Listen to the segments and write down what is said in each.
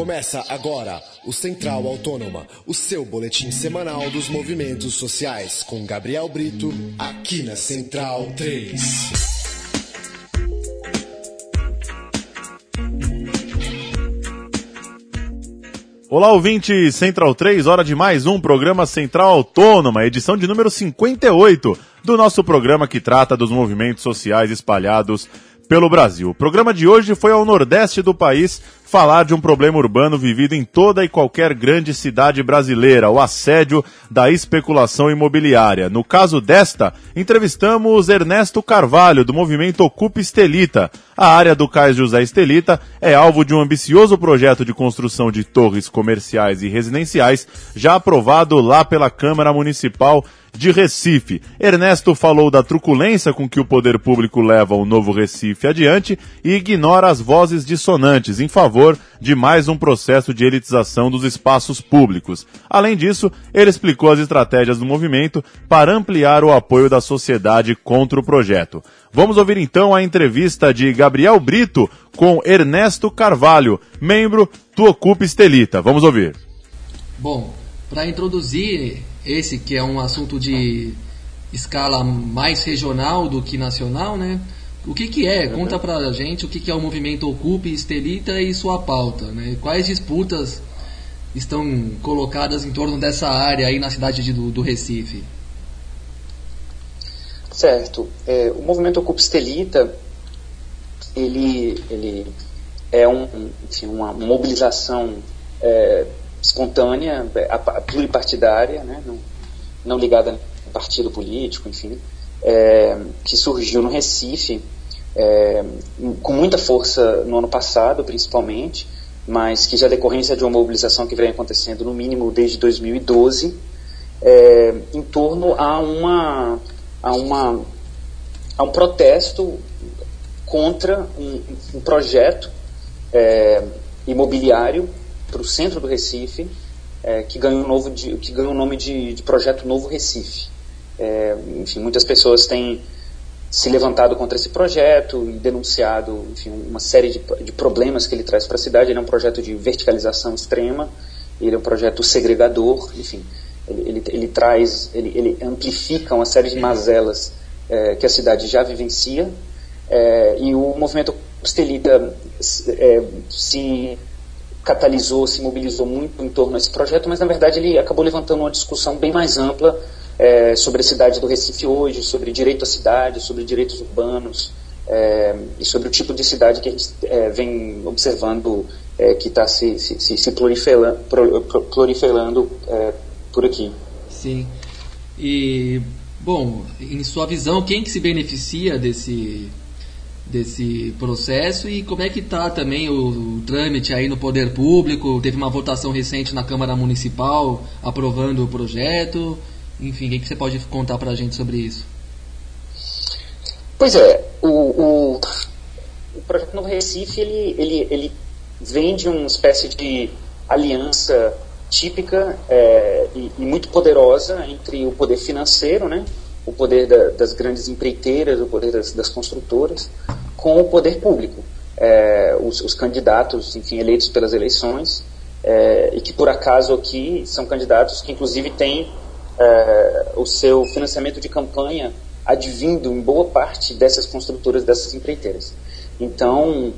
Começa agora o Central Autônoma, o seu boletim semanal dos movimentos sociais, com Gabriel Brito, aqui na Central 3. Olá, ouvinte Central 3, hora de mais um programa Central Autônoma, edição de número 58 do nosso programa que trata dos movimentos sociais espalhados pelo Brasil. O programa de hoje foi ao nordeste do país falar de um problema urbano vivido em toda e qualquer grande cidade brasileira, o assédio da especulação imobiliária. No caso desta, entrevistamos Ernesto Carvalho, do Movimento Ocupe Estelita. A área do Cais José Estelita é alvo de um ambicioso projeto de construção de torres comerciais e residenciais, já aprovado lá pela Câmara Municipal de Recife. Ernesto falou da truculência com que o poder público leva o novo Recife adiante e ignora as vozes dissonantes em favor de mais um processo de elitização dos espaços públicos. Além disso, ele explicou as estratégias do movimento para ampliar o apoio da sociedade contra o projeto. Vamos ouvir então a entrevista de Gabriel Brito com Ernesto Carvalho, membro do Ocupe Estelita. Vamos ouvir. Bom, para introduzir esse que é um assunto de escala mais regional do que nacional, né? O que é? Conta pra gente o que é o movimento Ocupe Estelita e sua pauta, né? Quais disputas estão colocadas em torno dessa área aí na cidade do Recife? Certo. O movimento Ocupe Estelita, ele é uma mobilização espontânea, pluripartidária, né? não ligada a partido político, enfim, que surgiu no Recife com muita força no ano passado, principalmente, mas que já é decorrência de uma mobilização que vem acontecendo no mínimo desde 2012, em torno a um protesto contra um projeto imobiliário para o centro do Recife, que ganhou o nome de Projeto Novo Recife. Enfim, muitas pessoas têm se levantado contra esse projeto e denunciado, enfim, uma série de problemas que ele traz para a cidade. Ele é um projeto de verticalização extrema, ele é um projeto segregador, enfim, ele amplifica uma série de mazelas que a cidade já vivencia, e o movimento Estelita se catalisou, se mobilizou muito em torno desse projeto, mas na verdade ele acabou levantando uma discussão bem mais ampla sobre a cidade do Recife hoje, sobre direito à cidade, sobre direitos urbanos e sobre o tipo de cidade que a gente vem observando que está se proliferando por aqui. Sim. E, bom, em sua visão, quem que se beneficia desse processo e como é que está também o trâmite aí no poder público? Teve uma votação recente na Câmara Municipal aprovando o projeto. Enfim, o que você pode contar para a gente sobre isso? Pois é, o Projeto Novo Recife ele vem de uma espécie de aliança típica e muito poderosa entre o poder financeiro, né? O poder das grandes empreiteiras, o poder das construtoras, com o poder público, os candidatos, enfim, eleitos pelas eleições, e que por acaso aqui são candidatos que inclusive têm o seu financiamento de campanha advindo em boa parte dessas construtoras, dessas empreiteiras. Então,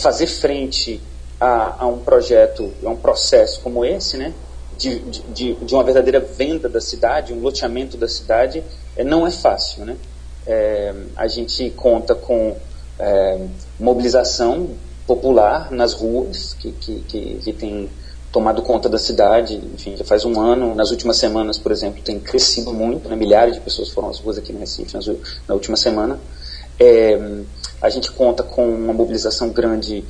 fazer frente a um projeto, a um processo como esse, né? De uma verdadeira venda da cidade, um loteamento da cidade, não é fácil, né? A gente conta com mobilização popular nas ruas, que tem tomado conta da cidade, enfim, já faz um ano. Nas últimas semanas, por exemplo, tem crescido muito, né? Milhares de pessoas foram às ruas aqui no Recife na última semana. A gente conta com uma mobilização grande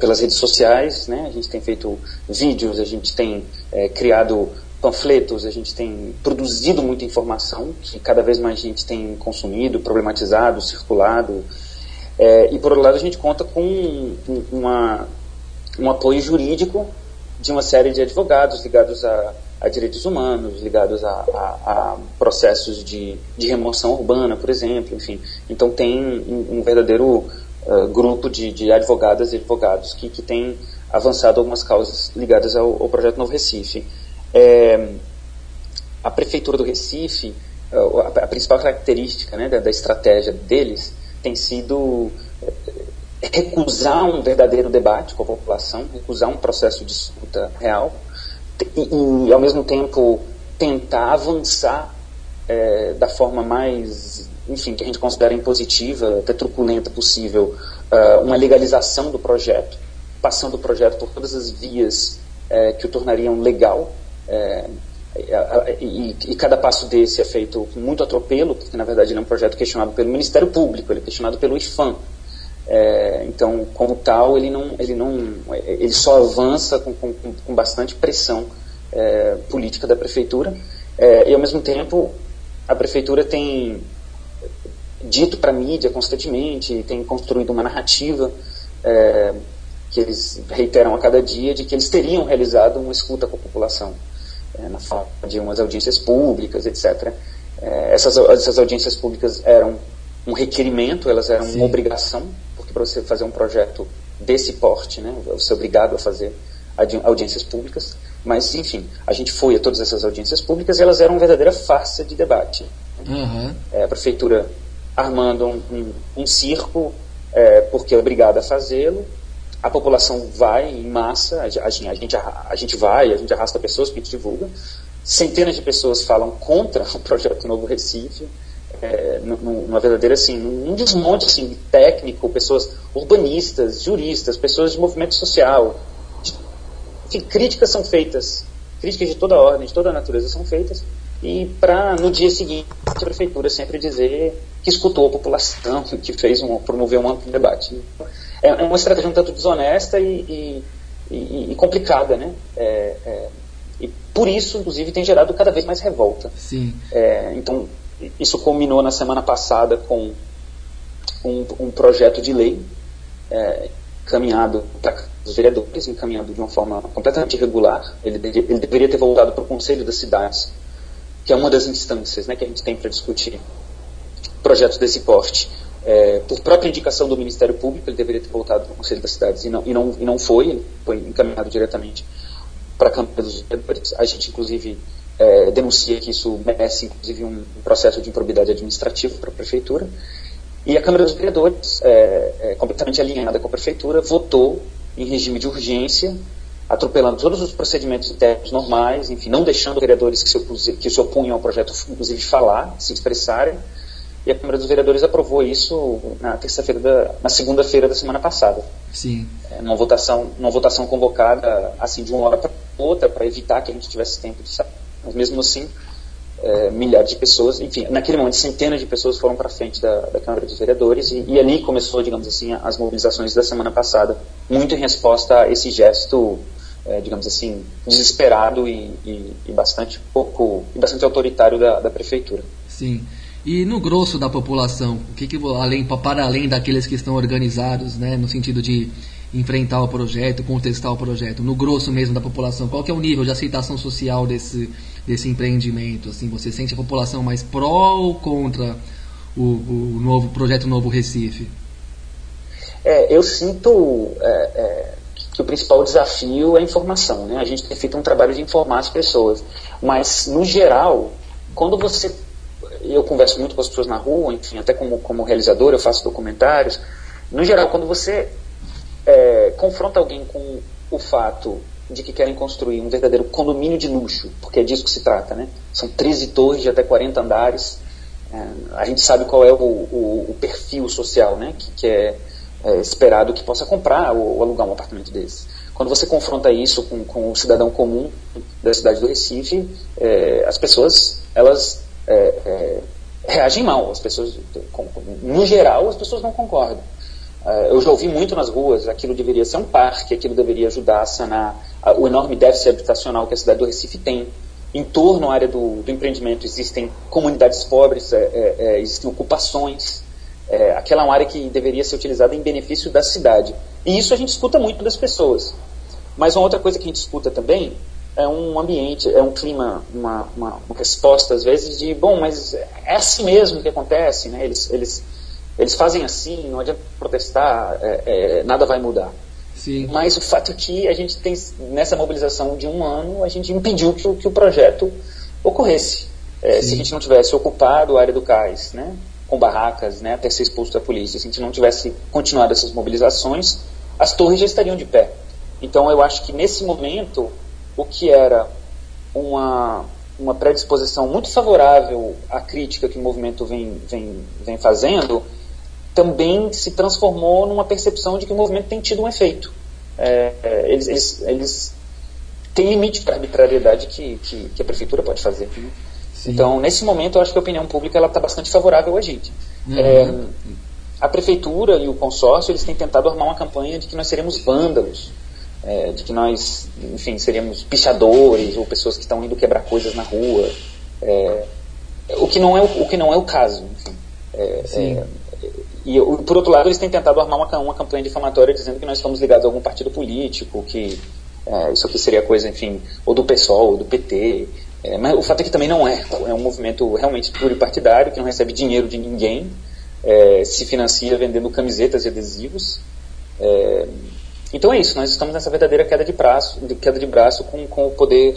pelas redes sociais, né? A gente tem feito vídeos, a gente tem criado panfletos, a gente tem produzido muita informação que cada vez mais a gente tem consumido, problematizado, circulado. E, por outro lado, a gente conta com um apoio jurídico de uma série de advogados ligados a direitos humanos, ligados a processos de remoção urbana, por exemplo, enfim. Então tem um verdadeiro grupo de advogadas e advogados que tem avançado algumas causas ligadas ao Projeto Novo Recife. A Prefeitura do Recife, a principal característica, né, da estratégia deles tem sido recusar um verdadeiro debate com a população, recusar um processo de disputa real e ao mesmo tempo, tentar avançar da forma mais, enfim, que a gente considera impositiva, até truculenta possível, uma legalização do projeto, passando o projeto por todas as vias que o tornariam legal, e cada passo desse é feito com muito atropelo, porque na verdade ele é um projeto questionado pelo Ministério Público, ele é questionado pelo IPHAN. Então, como tal, ele só avança com bastante pressão política da prefeitura, e ao mesmo tempo a prefeitura tem dito para a mídia constantemente, tem construído uma narrativa que eles reiteram a cada dia, de que eles teriam realizado uma escuta com a população, na forma de umas audiências públicas, etc. Essas audiências públicas eram um requerimento, elas eram Sim. uma obrigação, porque para você fazer um projeto desse porte, né, você é obrigado a fazer audiências públicas, mas, enfim, a gente foi a todas essas audiências públicas e elas eram uma verdadeira farsa de debate. Uhum. A prefeitura armando um circo, porque é obrigada a fazê-lo, a população vai em massa, a gente arrasta pessoas que divulga, centenas de pessoas falam contra o Projeto Novo Recife, numa verdadeira, assim, num desmonte assim, técnico, pessoas urbanistas, juristas, pessoas de movimento social, que críticas são feitas, críticas de toda ordem, de toda natureza são feitas, e para no dia seguinte a prefeitura sempre dizer que escutou a população, que fez promoveu um amplo debate. É uma estratégia um tanto desonesta e complicada, né? E por isso, inclusive, tem gerado cada vez mais revolta. Sim. Então, isso culminou na semana passada com um projeto de lei encaminhado para os vereadores, encaminhado de uma forma completamente irregular. Ele deveria ter voltado para o Conselho das Cidades, que é uma das instâncias, né, que a gente tem para discutir projetos desse porte. Por própria indicação do Ministério Público, ele deveria ter voltado para o Conselho das Cidades e não foi, ele foi encaminhado diretamente para a Câmara dos Vereadores. A gente, inclusive, denuncia que isso merece, inclusive, um processo de improbidade administrativa para a Prefeitura. E a Câmara dos Vereadores, completamente alinhada com a Prefeitura, votou em regime de urgência, atropelando todos os procedimentos internos normais, enfim, não deixando vereadores que se opunham ao projeto, inclusive, falar, se expressarem. E a Câmara dos Vereadores aprovou isso na segunda-feira da semana passada. Sim. Numa votação convocada, assim, de uma hora para outra, para evitar que a gente tivesse tempo de sair. Mas mesmo assim, milhares de pessoas, enfim, naquele momento centenas de pessoas foram para frente da Câmara dos Vereadores e ali começou, digamos assim, as mobilizações da semana passada, muito em resposta a esse gesto, digamos assim, desesperado e bastante autoritário da Prefeitura. Sim. E no grosso da população, o que para além daqueles que estão organizados, né, no sentido de enfrentar o projeto, contestar o projeto, no grosso mesmo da população, qual que é o nível de aceitação social desse empreendimento? Assim, você sente a população mais pró ou contra o novo projeto Novo Recife? Eu sinto que o principal desafio é a informação, né? A gente tem feito um trabalho de informar as pessoas, mas no geral, quando você eu converso muito com as pessoas na rua, enfim, até como realizador eu faço documentários. No geral, quando você confronta alguém com o fato de que querem construir um verdadeiro condomínio de luxo, porque é disso que se trata, né? São 13 torres de até 40 andares. A gente sabe qual é o perfil social, né? Que é esperado que possa comprar ou alugar um apartamento desses. Quando você confronta isso com o cidadão comum da cidade do Recife, as pessoas, elas reagem mal. As pessoas, no geral, as pessoas não concordam. Eu já ouvi muito nas ruas, aquilo deveria ser um parque, aquilo deveria ajudar a sanar o enorme déficit habitacional que a cidade do Recife tem. Em torno à área do empreendimento existem comunidades pobres, existem ocupações, aquela é uma área que deveria ser utilizada em benefício da cidade. E isso a gente escuta muito das pessoas. Mas uma outra coisa que a gente escuta também é um ambiente, é um clima, uma resposta às vezes de, bom, mas é assim mesmo que acontece, né? Eles fazem assim, não adianta protestar, nada vai mudar. Sim. Mas o fato é que a gente tem, nessa mobilização de um ano, a gente impediu que o projeto ocorresse. Se a gente não tivesse ocupado a área do cais, né, com barracas, né, até ser expulso da polícia, se a gente não tivesse continuado essas mobilizações, as torres já estariam de pé. Então eu acho que nesse momento, o que era uma predisposição muito favorável à crítica que o movimento vem fazendo, também se transformou numa percepção de que o movimento tem tido um efeito. Eles têm limite para a arbitrariedade que a prefeitura pode fazer. Né? Então, nesse momento, eu acho que a opinião pública está bastante favorável a gente. Uhum. A prefeitura e o consórcio, eles têm tentado armar uma campanha de que nós seremos vândalos, de que nós, enfim, seríamos pichadores ou pessoas que estão indo quebrar coisas na rua, o que não é o caso. Enfim. E, por outro lado, eles têm tentado armar uma campanha difamatória dizendo que nós estamos ligados a algum partido político, que isso aqui seria coisa, enfim, ou do PSOL, ou do PT. Mas o fato é que também não é. É um movimento realmente pluripartidário, que não recebe dinheiro de ninguém, se financia vendendo camisetas e adesivos. Então é isso, nós estamos nessa verdadeira queda de braço com o poder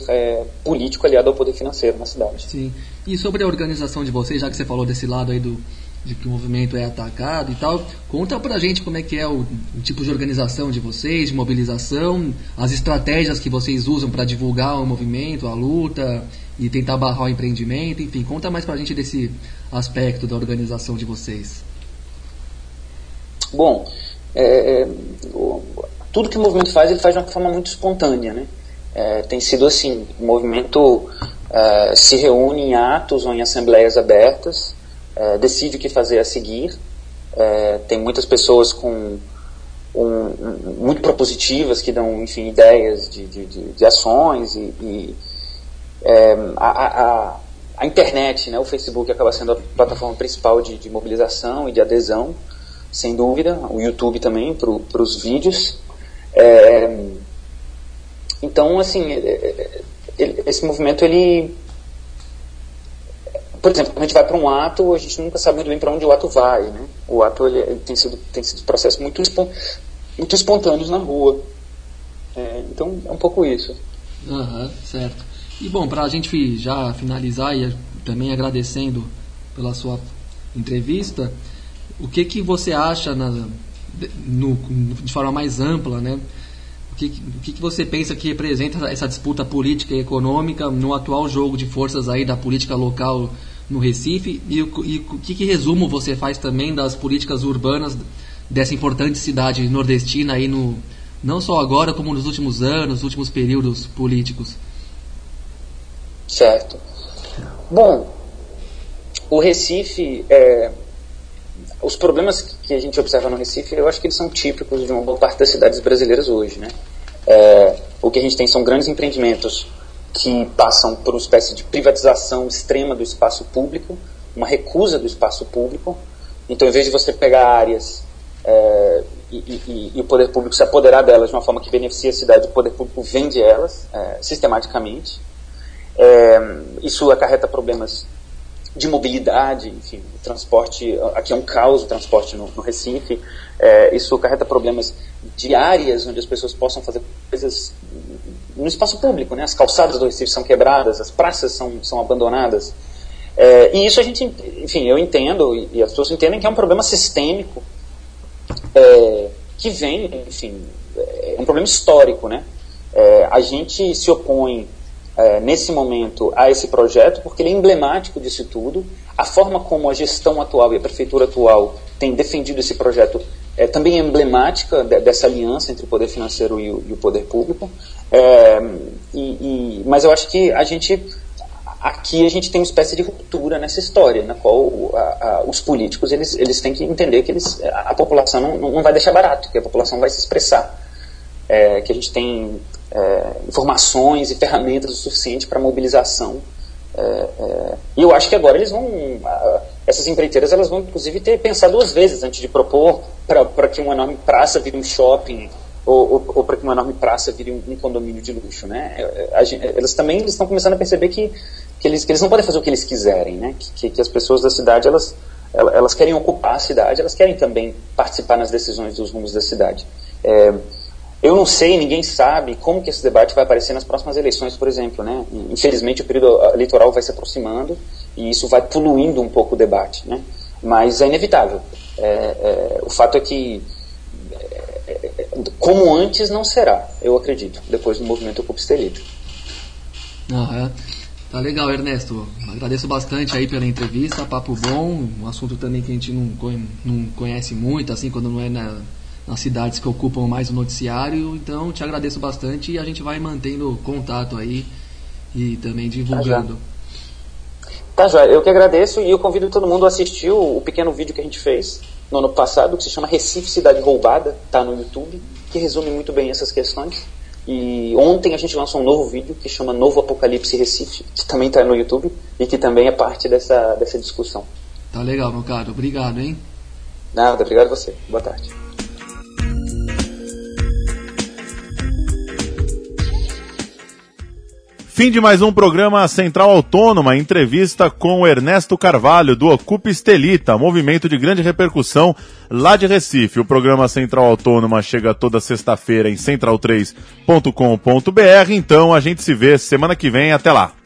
político aliado ao poder financeiro na cidade. Sim. E sobre a organização de vocês, já que você falou desse lado aí de que o movimento é atacado e tal, conta pra gente como é que é o tipo de organização de vocês, de mobilização, as estratégias que vocês usam para divulgar o movimento, a luta e tentar barrar o empreendimento, enfim, conta mais pra gente desse aspecto da organização de vocês. Bom, tudo que o movimento faz, ele faz de uma forma muito espontânea, né? Tem sido assim, o movimento se reúne em atos ou em assembleias abertas, decide o que fazer a seguir. Tem muitas pessoas muito propositivas que dão, enfim, ideias de ações a internet, né, o Facebook acaba sendo a plataforma principal de mobilização e de adesão, sem dúvida, o YouTube também para os vídeos. Então, assim, esse movimento, ele... Por exemplo, quando a gente vai para um ato, a gente nunca sabe muito bem para onde o ato vai, né? O ato ele tem sido um processo muito espontâneo na rua. Então, é um pouco isso. Uhum, certo. E, bom, para a gente já finalizar e também agradecendo pela sua entrevista, o que você acha de forma mais ampla, né? O que você pensa que representa essa disputa política e econômica no atual jogo de forças aí da política local no Recife? E que resumo você faz também das políticas urbanas dessa importante cidade nordestina aí não só agora, como nos últimos anos, últimos períodos políticos? Certo. Bom, o Recife... Os problemas que a gente observa no Recife, eu acho que eles são típicos de uma boa parte das cidades brasileiras hoje, né? O que a gente tem são grandes empreendimentos que passam por uma espécie de privatização extrema do espaço público, uma recusa do espaço público. Então, em vez de você pegar áreas e o poder público se apoderar delas de uma forma que beneficia a cidade, o poder público vende elas sistematicamente. Isso acarreta problemas de mobilidade, enfim, o transporte, aqui é um caos o transporte no Recife, isso acarreta problemas de áreas onde as pessoas possam fazer coisas no espaço público, né? As calçadas do Recife são quebradas, as praças são abandonadas, e isso a gente, enfim, eu entendo, e as pessoas entendem que é um problema sistêmico, que vem, enfim, é um problema histórico, né? A gente se opõe nesse momento a esse projeto porque ele é emblemático disso tudo. A forma como a gestão atual e a prefeitura atual tem defendido esse projeto é também emblemática dessa aliança entre o poder financeiro e o poder público. Mas eu acho que a gente tem uma espécie de ruptura nessa história, na qual os políticos eles têm que entender que a população não vai deixar barato, que a população vai se expressar, que a gente tem informações e ferramentas o suficiente para mobilização. E eu acho que agora eles vão... essas empreiteiras, elas vão inclusive ter pensado duas vezes antes de propor para que uma enorme praça vire um shopping ou para que uma enorme praça vire um condomínio de luxo, né? Elas também estão começando a perceber que eles não podem fazer o que eles quiserem, né? Que as pessoas da cidade, elas querem ocupar a cidade, elas querem também participar nas decisões dos rumos da cidade. Eu não sei, ninguém sabe como que esse debate vai aparecer nas próximas eleições, por exemplo, né? Infelizmente o período eleitoral vai se aproximando e isso vai poluindo um pouco o debate, né? Mas é inevitável. O fato é que, como antes, não será, eu acredito, depois do movimento Ocupe Estelita. Tá legal, Ernesto. Agradeço bastante aí pela entrevista, papo bom, um assunto também que a gente não conhece muito, assim, quando não é nas cidades que ocupam mais o noticiário. Então, te agradeço bastante e a gente vai mantendo contato aí e também divulgando. Tá, joia. Eu que agradeço e eu convido todo mundo a assistir o pequeno vídeo que a gente fez no ano passado, que se chama Recife Cidade Roubada, tá no YouTube, que resume muito bem essas questões. E ontem a gente lançou um novo vídeo que chama Novo Apocalipse Recife, que também está no YouTube e que também é parte dessa discussão. Tá legal, meu caro. Obrigado, hein? Nada, obrigado a você. Boa tarde. Fim de mais um programa Central Autônoma, entrevista com o Ernesto Carvalho, do Ocupe Estelita, movimento de grande repercussão lá de Recife. O programa Central Autônoma chega toda sexta-feira em central3.com.br, então a gente se vê semana que vem, até lá.